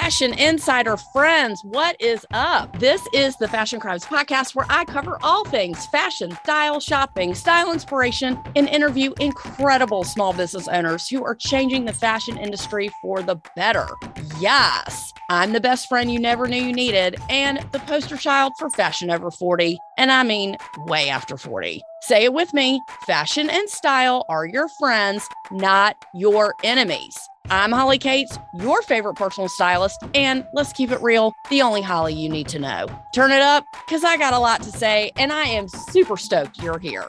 Fashion Insider friends, what is up? This is the Fashion Crimes Podcast, where I cover all things fashion, style, shopping, style inspiration, and interview incredible small business owners who are changing the fashion industry for the better. Yes, I'm the best friend you never knew you needed and the poster child for fashion over 40. And I mean way after 40. Say it with me. Fashion and style are your friends, not your enemies. I'm Holly Cates, your favorite personal stylist, and let's keep it real, the only Holly you need to know. Turn it up, because I got a lot to say, and I am super stoked you're here.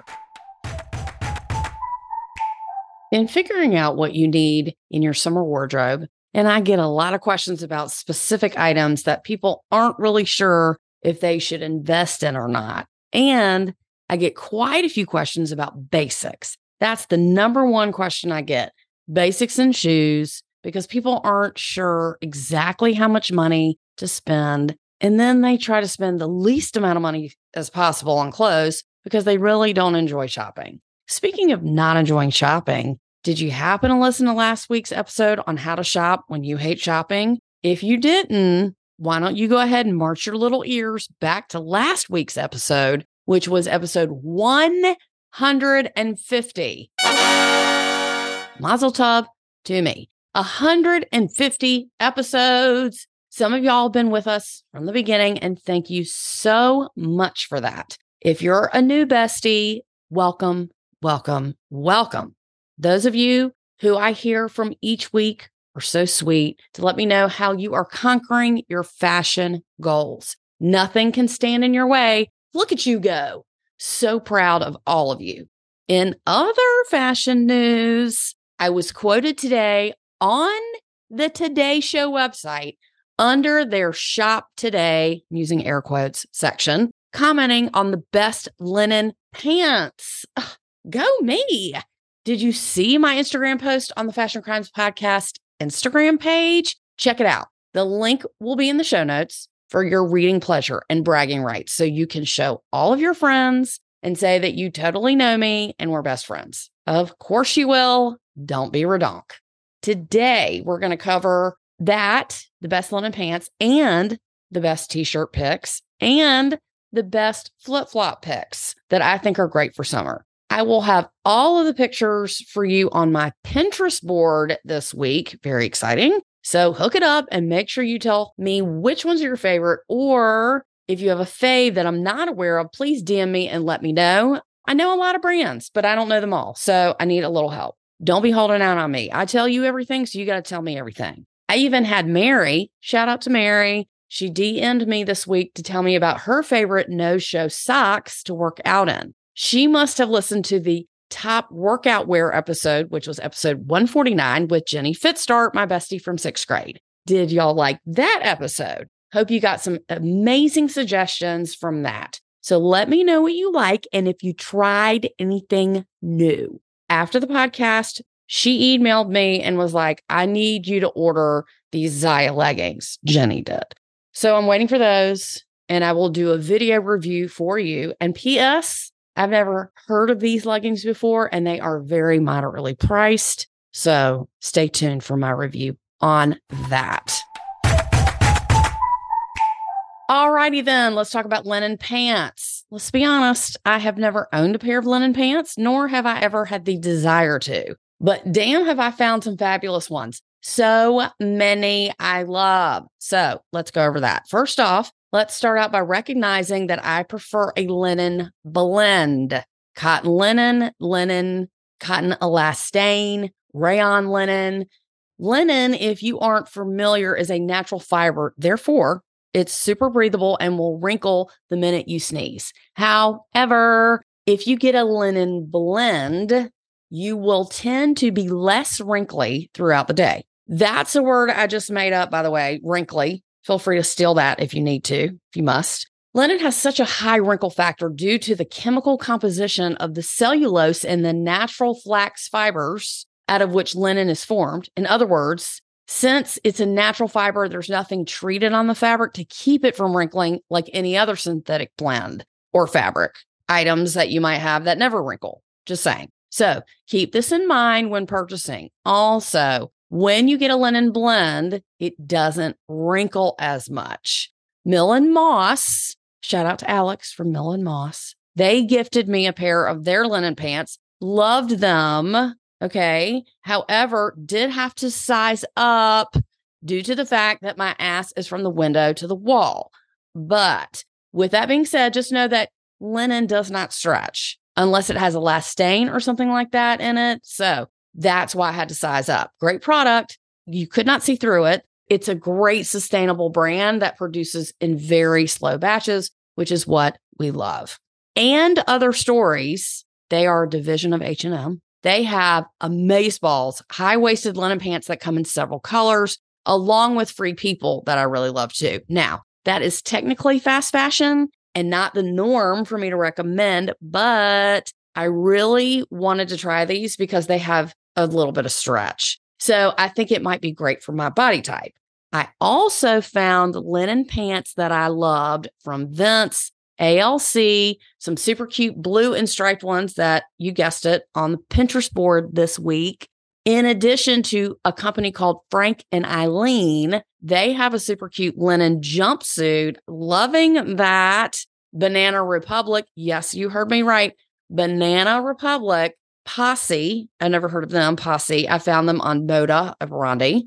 In figuring out what you need in your summer wardrobe, and I get a lot of questions about specific items that people aren't really sure if they should invest in or not. And I get quite a few questions about basics. That's the number one question I get. Basics and shoes, because people aren't sure exactly how much money to spend. And then they try to spend the least amount of money as possible on clothes because they really don't enjoy shopping. Speaking of not enjoying shopping, did you happen to listen to last week's episode on how to shop when you hate shopping? If you didn't, why don't you go ahead and march your little ears back to last week's episode, which was episode 150. Mazel tov to me. 150 episodes. Some of y'all have been with us from the beginning, and thank you so much for that. If you're a new bestie, welcome, welcome, welcome. Those of you who I hear from each week are so sweet to let me know how you are conquering your fashion goals. Nothing can stand in your way. Look at you go. So proud of all of you. In other fashion news, I was quoted today on the Today Show website under their Shop Today, using air quotes, section, commenting on the best linen pants. Ugh, go me. Did you see my Instagram post on the Fashion Crimes Podcast Instagram page? Check it out. The link will be in the show notes for your reading pleasure and bragging rights, so you can show all of your friends and say that you totally know me and we're best friends. Of course you will. Don't be redonk. Today, we're going to cover that, the best linen pants and the best t-shirt picks and the best flip-flop picks that I think are great for summer. I will have all of the pictures for you on my Pinterest board this week. Very exciting. So hook it up and make sure you tell me which ones are your favorite, or if you have a fave that I'm not aware of, please DM me and let me know. I know a lot of brands, but I don't know them all, so I need a little help. Don't be holding out on me. I tell you everything, so you got to tell me everything. I even had Mary, shout out to Mary. She DM'd me this week to tell me about her favorite no-show socks to work out in. She must have listened to the top workout wear episode, which was episode 149 with Jenny Fitstart, my bestie from sixth grade. Did y'all like that episode? Hope you got some amazing suggestions from that. So let me know what you like and if you tried anything new. After the podcast, she emailed me and was like, I need you to order these Zaya leggings. Jenny did. So I'm waiting for those, and I will do a video review for you. And P.S., I've never heard of these leggings before, and they are very moderately priced. So stay tuned for my review on that. All righty then, let's talk about linen pants. Let's be honest, I have never owned a pair of linen pants, nor have I ever had the desire to. But damn, have I found some fabulous ones. So many I love. So let's go over that. First off, let's start out by recognizing that I prefer a linen blend. Cotton linen, linen, cotton elastane, rayon linen. Linen, if you aren't familiar, is a natural fiber. Therefore, it's super breathable and will wrinkle the minute you sneeze. However, if you get a linen blend, you will tend to be less wrinkly throughout the day. That's a word I just made up, by the way, wrinkly. Feel free to steal that if you need to, if you must. Linen has such a high wrinkle factor due to the chemical composition of the cellulose and the natural flax fibers out of which linen is formed. In other words, since it's a natural fiber, there's nothing treated on the fabric to keep it from wrinkling like any other synthetic blend or fabric items that you might have that never wrinkle. Just saying. So keep this in mind when purchasing. Also, When you get a linen blend, it doesn't wrinkle as much. Mill and Moss, shout out to Alex from Mill and Moss. They gifted me a pair of their linen pants, loved them. Okay. However, did have to size up due to the fact that my ass is from the window to the wall. But with that being said, just know that linen does not stretch unless it has a last stain or something like that in it. So that's why I had to size up. Great product. You could not see through it. It's a great sustainable brand that produces in very slow batches, which is what we love. And Other Stories, they are a division of H&M. They have amazeballs, high-waisted linen pants that come in several colors, along with Free People that I really love too. Now, that is technically fast fashion and not the norm for me to recommend, but I really wanted to try these because they have a little bit of stretch. So I think it might be great for my body type. I also found linen pants that I loved from Vince, ALC, some super cute blue and striped ones that, you guessed it, on the Pinterest board this week. In addition to a company called Frank and Eileen, they have a super cute linen jumpsuit. Loving that. Banana Republic. Yes, you heard me right. Banana Republic. Posse. I never heard of them. Posse. I found them on Moda of Rondi.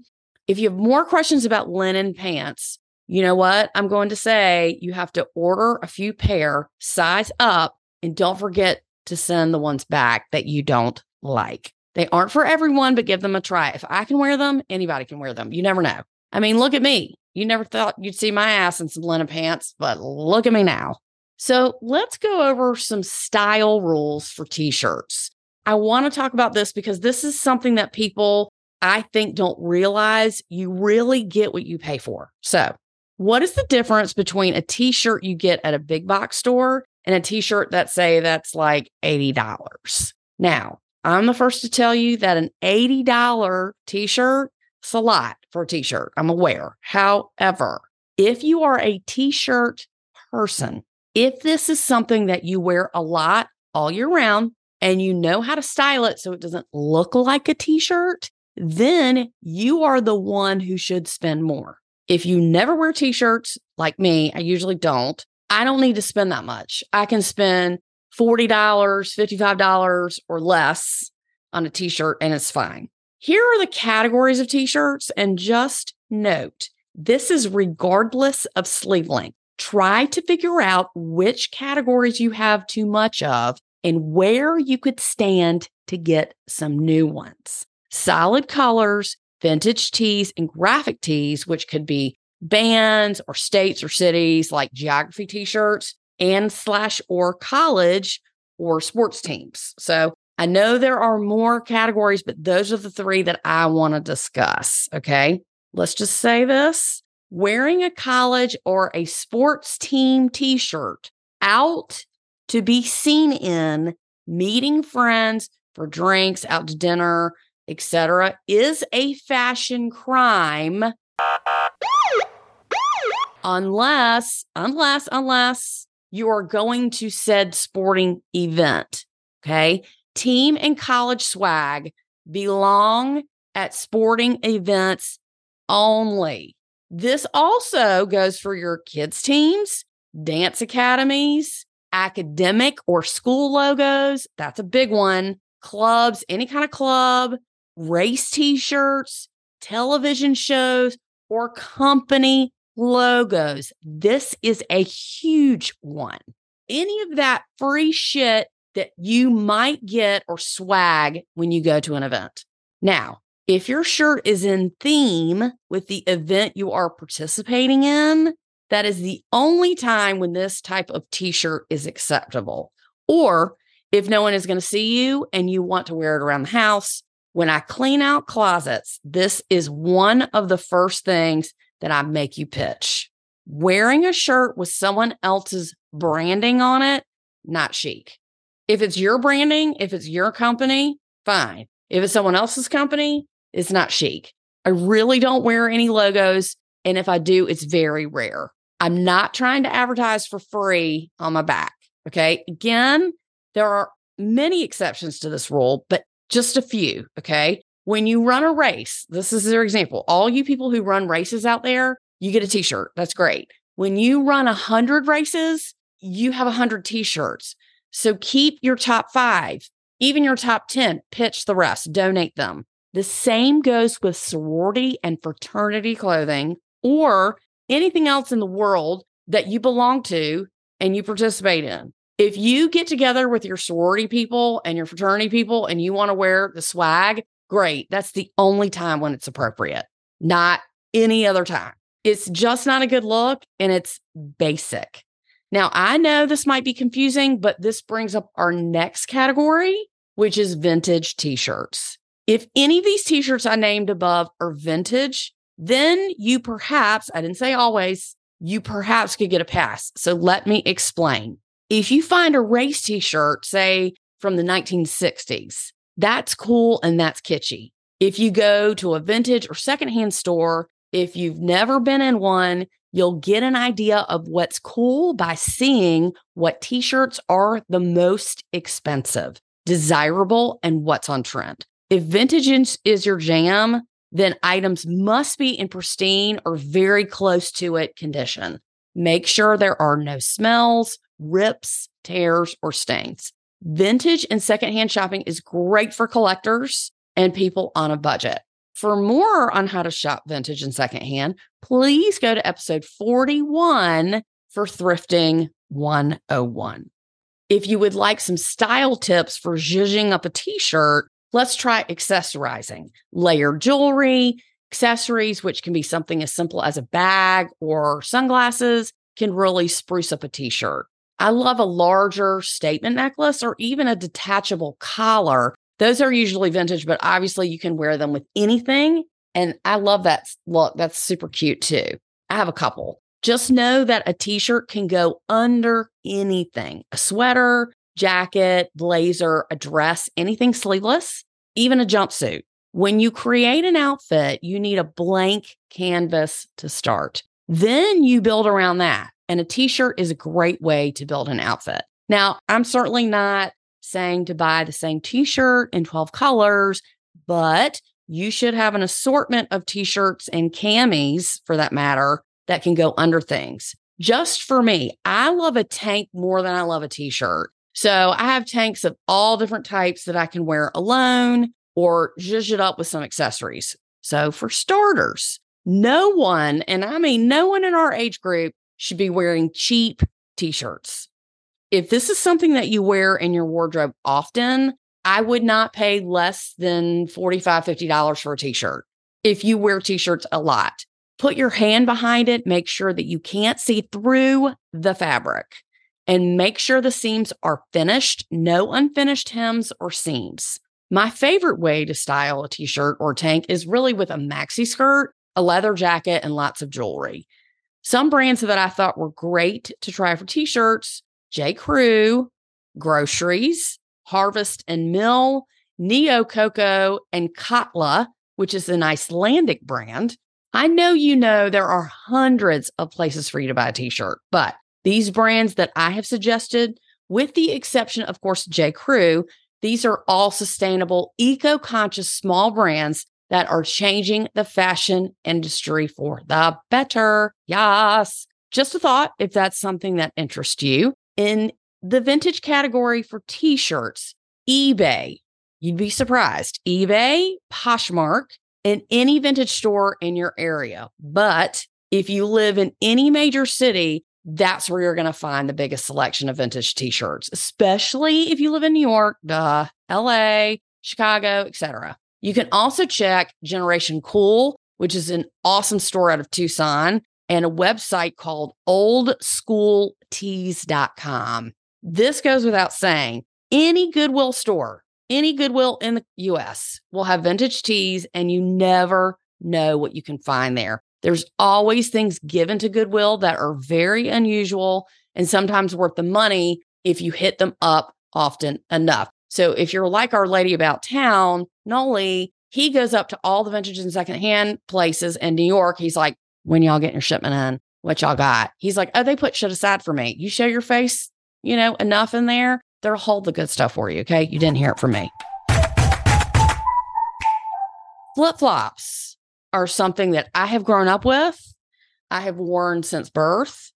If you have more questions about linen pants, you know what? I'm going to say you have to order a few pair, size up, and don't forget to send the ones back that you don't like. They aren't for everyone, but give them a try. If I can wear them, anybody can wear them. You never know. I mean, look at me. You never thought you'd see my ass in some linen pants, but look at me now. So let's go over some style rules for t-shirts. I want to talk about this because this is something that people, I think, don't realize. You really get what you pay for. So what is the difference between a t-shirt you get at a big box store and a t-shirt that say that's like $80? Now, I'm the first to tell you that an $80 t-shirt is a lot for a t-shirt. I'm aware. However, if you are a t-shirt person, if this is something that you wear a lot all year round and you know how to style it so it doesn't look like a t-shirt, then you are the one who should spend more. If you never wear t-shirts like me, I usually don't. I don't need to spend that much. I can spend $40, $55 or less on a t-shirt and it's fine. Here are the categories of t-shirts, and just note, this is regardless of sleeve length. Try to figure out which categories you have too much of and where you could stand to get some new ones. Solid colors, vintage tees, and graphic tees, which could be bands or states or cities like geography t-shirts, and / or college or sports teams. So I know there are more categories, but those are the three that I want to discuss. Okay. Let's just say this. Wearing a college or a sports team t-shirt out to be seen in, meeting friends for drinks, out to dinner, etc., is a fashion crime. Unless you are going to said sporting event, okay? Team and college swag belong at sporting events only. This also goes for your kids' teams, dance academies, academic or school logos. That's a big one. Clubs, any kind of club, race t-shirts, television shows, or company logos. This is a huge one. Any of that free shit that you might get or swag when you go to an event. Now, if your shirt is in theme with the event you are participating in, that is the only time when this type of t-shirt is acceptable. Or if no one is going to see you and you want to wear it around the house, when I clean out closets, this is one of the first things that I make you pitch. Wearing a shirt with someone else's branding on it, not chic. If it's your branding, if it's your company, fine. If it's someone else's company, it's not chic. I really don't wear any logos. And if I do, it's very rare. I'm not trying to advertise for free on my back. Okay. Again, there are many exceptions to this rule, but just a few. Okay. When you run a race, this is their example. All you people who run races out there, you get a t-shirt. That's great. When you run 100 races, you have 100 t-shirts. So keep your top 5, even your top 10, pitch the rest, donate them. The same goes with sorority and fraternity clothing or anything else in the world that you belong to and you participate in. If you get together with your sorority people and your fraternity people and you want to wear the swag, great. That's the only time when it's appropriate, not any other time. It's just not a good look and it's basic. Now, I know this might be confusing, but this brings up our next category, which is vintage t-shirts. If any of these t-shirts I named above are vintage, then you perhaps, I didn't say always, you perhaps could get a pass. So let me explain. If you find a race t-shirt, say from the 1960s, that's cool and that's kitschy. If you go to a vintage or secondhand store, if you've never been in one, you'll get an idea of what's cool by seeing what t-shirts are the most expensive, desirable, and what's on trend. If vintage is your jam, then items must be in pristine or very close to it condition. Make sure there are no smells, rips, tears, or stains. Vintage and secondhand shopping is great for collectors and people on a budget. For more on how to shop vintage and secondhand, please go to episode 41 for Thrifting 101. If you would like some style tips for zhuzhing up a t-shirt, let's try accessorizing, layered jewelry, accessories, which can be something as simple as a bag or sunglasses, can really spruce up a t-shirt. I love a larger statement necklace or even a detachable collar. Those are usually vintage, but obviously you can wear them with anything. And I love that look. That's super cute too. I have a couple. Just know that a t-shirt can go under anything, a sweater, jacket, blazer, a dress, anything sleeveless, even a jumpsuit. When you create an outfit, you need a blank canvas to start. Then you build around that. And a t-shirt is a great way to build an outfit. Now, I'm certainly not saying to buy the same t-shirt in 12 colors, but you should have an assortment of t-shirts and camis, for that matter, that can go under things. Just for me, I love a tank more than I love a t-shirt. So I have tanks of all different types that I can wear alone or zhuzh it up with some accessories. So for starters, no one, and I mean no one in our age group, should be wearing cheap t-shirts. If this is something that you wear in your wardrobe often, I would not pay less than $45, $50 for a t-shirt. If you wear t-shirts a lot, put your hand behind it, make sure that you can't see through the fabric. And make sure the seams are finished, no unfinished hems or seams. My favorite way to style a t-shirt or tank is really with a maxi skirt, a leather jacket, and lots of jewelry. Some brands that I thought were great to try for t-shirts, J. Crew, Groceries, Harvest and Mill, Neo Coco, and Kotla, which is an Icelandic brand. I know you know there are hundreds of places for you to buy a t-shirt, but these brands that I have suggested, with the exception, of course, J. Crew, these are all sustainable, eco-conscious small brands that are changing the fashion industry for the better. Yes. Just a thought, if that's something that interests you. In the vintage category for t-shirts, eBay, you'd be surprised. eBay, Poshmark, and any vintage store in your area. But if you live in any major city, that's where you're going to find the biggest selection of vintage t-shirts, especially if you live in New York, LA, Chicago, etc. You can also check Generation Cool, which is an awesome store out of Tucson, and a website called OldSchoolTees.com. This goes without saying, any Goodwill store, any Goodwill in the US will have vintage tees, and you never know what you can find there. There's always things given to Goodwill that are very unusual and sometimes worth the money if you hit them up often enough. So if you're like our lady about town, Noli, he goes up to all the vintage and secondhand places in New York. He's like, when y'all getting your shipment in? What y'all got? He's like, oh, they put shit aside for me. You show your face, you know, enough in there, they'll hold the good stuff for you, okay? You didn't hear it from me. Flip-flops are something that I have grown up with. I have worn since birth,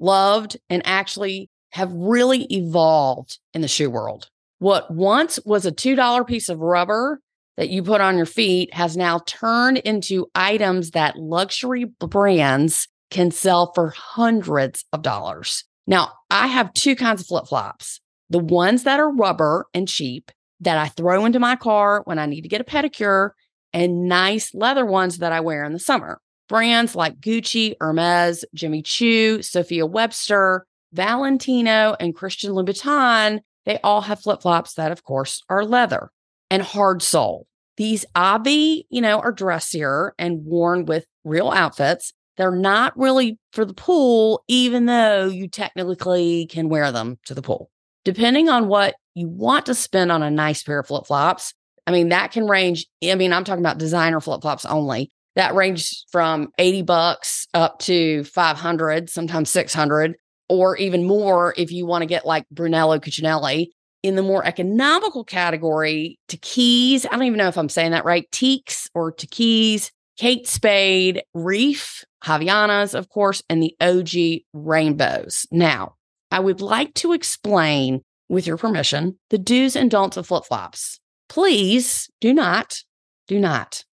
loved, and actually have really evolved in the shoe world. What once was a $2 piece of rubber that you put on your feet has now turned into items that luxury brands can sell for hundreds of dollars. Now, I have two kinds of flip-flops. The ones that are rubber and cheap that I throw into my car when I need to get a pedicure, and nice leather ones that I wear in the summer. Brands like Gucci, Hermes, Jimmy Choo, Sophia Webster, Valentino, and Christian Louboutin, they all have flip-flops that, of course, are leather and hard sole. These obvi, are dressier and worn with real outfits. They're not really for the pool, even though you technically can wear them to the pool. Depending on what you want to spend on a nice pair of flip-flops, that can range. I'm talking about designer flip-flops only. That ranges from $80 up to $500, sometimes $600, or even more if you want to get like Brunello Cucinelli. In the more economical category, Takis, I don't even know if I'm saying that right, Teaks or Takis, Kate Spade, Reef, Havaianas, of course, and the OG Rainbows. Now, I would like to explain, with your permission, the do's and don'ts of flip-flops. Please do not,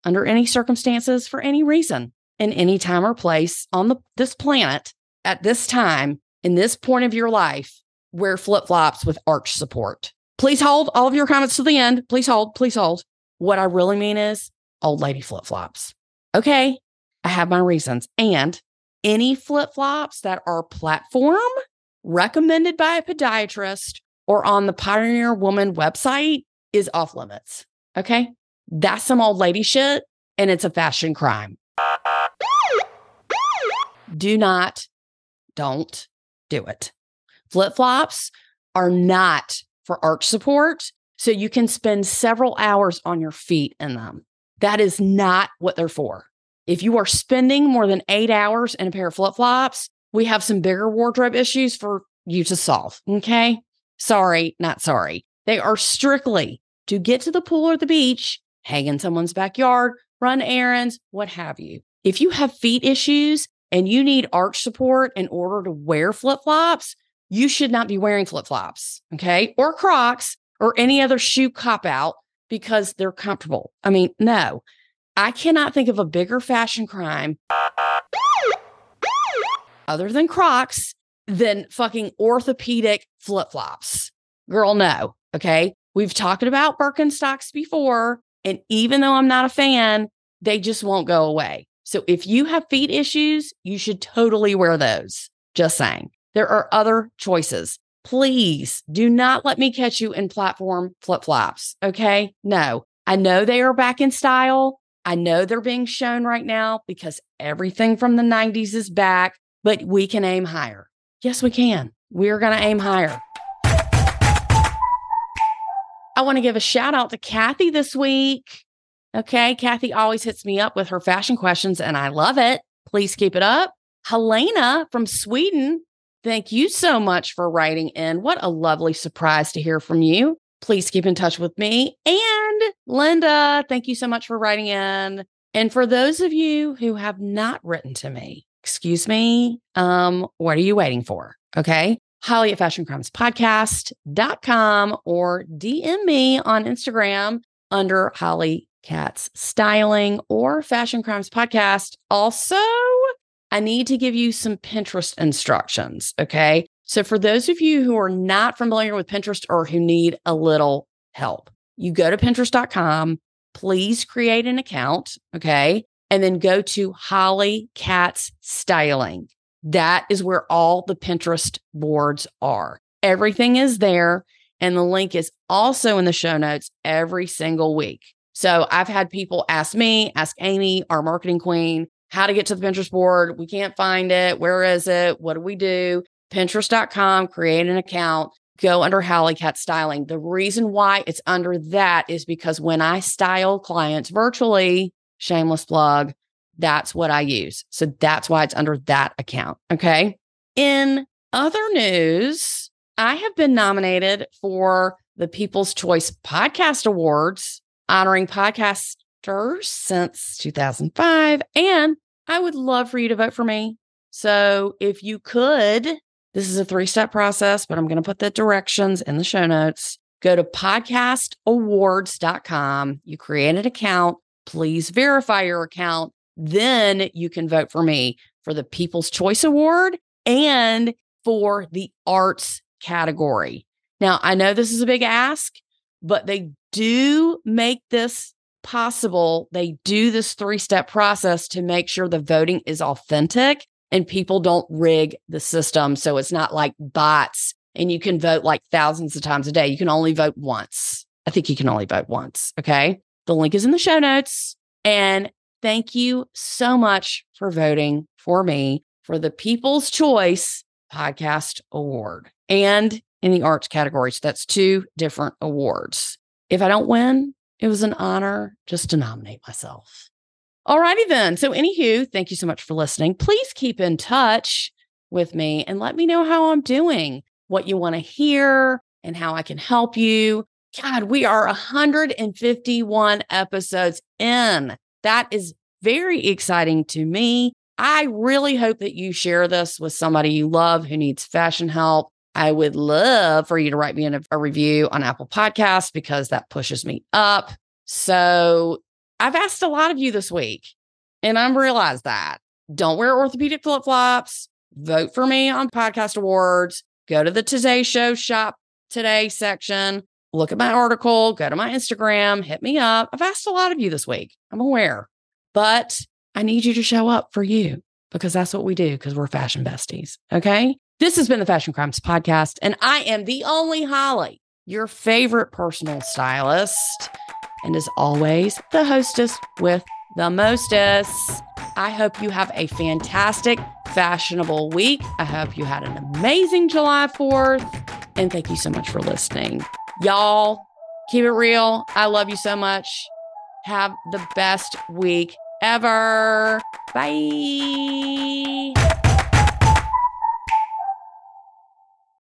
under any circumstances, for any reason, in any time or place on this planet, at this time, in this point of your life, wear flip-flops with arch support. Please hold all of your comments to the end. Please hold. What I really mean is old lady flip-flops. Okay, I have my reasons. And any flip-flops that are platform, recommended by a podiatrist, or on the Pioneer Woman website is off limits. Okay? That's some old lady shit, and it's a fashion crime. Don't do it. Flip-flops are not for arch support, so you can spend several hours on your feet in them. That is not what they're for. If you are spending more than 8 hours in a pair of flip-flops, we have some bigger wardrobe issues for you to solve, okay? Sorry, not sorry. They are strictly to get to the pool or the beach, hang in someone's backyard, run errands, what have you. If you have feet issues and you need arch support in order to wear flip-flops, you should not be wearing flip-flops, okay? Or Crocs or any other shoe cop-out because they're comfortable. No. I cannot think of a bigger fashion crime other than Crocs than fucking orthopedic flip-flops. Girl, no, okay? We've talked about Birkenstocks before, and even though I'm not a fan, they just won't go away. So if you have feet issues, you should totally wear those. Just saying. There are other choices. Please do not let me catch you in platform flip-flops, okay? No. I know they are back in style. I know they're being shown right now because everything from the 90s is back, but we can aim higher. Yes, we can. We're going to aim higher. I want to give a shout out to Kathy this week. Okay, Kathy always hits me up with her fashion questions, and I love it. Please keep it up. Helena from Sweden, thank you so much for writing in. What a lovely surprise to hear from you. Please keep in touch with me. And Linda, thank you so much for writing in. And for those of you who have not written to me, excuse me, what are you waiting for? Okay. Holly at fashioncrimespodcast.com or DM me on Instagram under Holly Katz Styling or Fashion Crimes Podcast. Also, I need to give you some Pinterest instructions, okay? So for those of you who are not familiar with Pinterest or who need a little help, you go to Pinterest.com, please create an account, okay? And then go to Holly Katz Styling. That is where all the Pinterest boards are. Everything is there, and the link is also in the show notes every single week. So I've had people ask me, ask Amy, our marketing queen, how to get to the Pinterest board. We can't find it. Where is it? What do we do? Pinterest.com, create an account, go under Holly Katz Styling. The reason why it's under that is because when I style clients virtually, shameless plug, that's what I use. So that's why it's under that account. Okay. In other news, I have been nominated for the People's Choice Podcast Awards, honoring podcasts Webster since 2005, and I would love for you to vote for me. So if you could, this is a three-step process, but I'm going to put the directions in the show notes. Go to podcastawards.com. You create an account. Please verify your account. Then you can vote for me for the People's Choice Award and for the arts category. Now, I know this is a big ask, but they do make this possible. They do this three-step process to make sure the voting is authentic and people don't rig the system. So it's not like bots and you can vote like thousands of times a day. You can only vote once. I think you can only vote once. Okay. The link is in the show notes. And thank you so much for voting for me for the People's Choice Podcast Award and in the arts category. So that's two different awards. If I don't win, it was an honor just to nominate myself. All righty then. So anywho, thank you so much for listening. Please keep in touch with me and let me know how I'm doing, what you want to hear, and how I can help you. God, we are 151 episodes in. That is very exciting to me. I really hope that you share this with somebody you love who needs fashion help. I would love for you to write me a review on Apple Podcasts because that pushes me up. So I've asked a lot of you this week, and I've realized that. Don't wear orthopedic flip-flops. Vote for me on Podcast Awards. Go to the Today Show Shop Today section. Look at my article. Go to my Instagram. Hit me up. I've asked a lot of you this week. I'm aware. But I need you to show up for you because that's what we do because we're fashion besties. Okay? This has been the Fashion Crimes Podcast, and I am the only Holly, your favorite personal stylist, and as always, the hostess with the mostess. I hope you have a fantastic, fashionable week. I hope you had an amazing July 4th, and thank you so much for listening. Y'all, keep it real. I love you so much. Have the best week ever. Bye.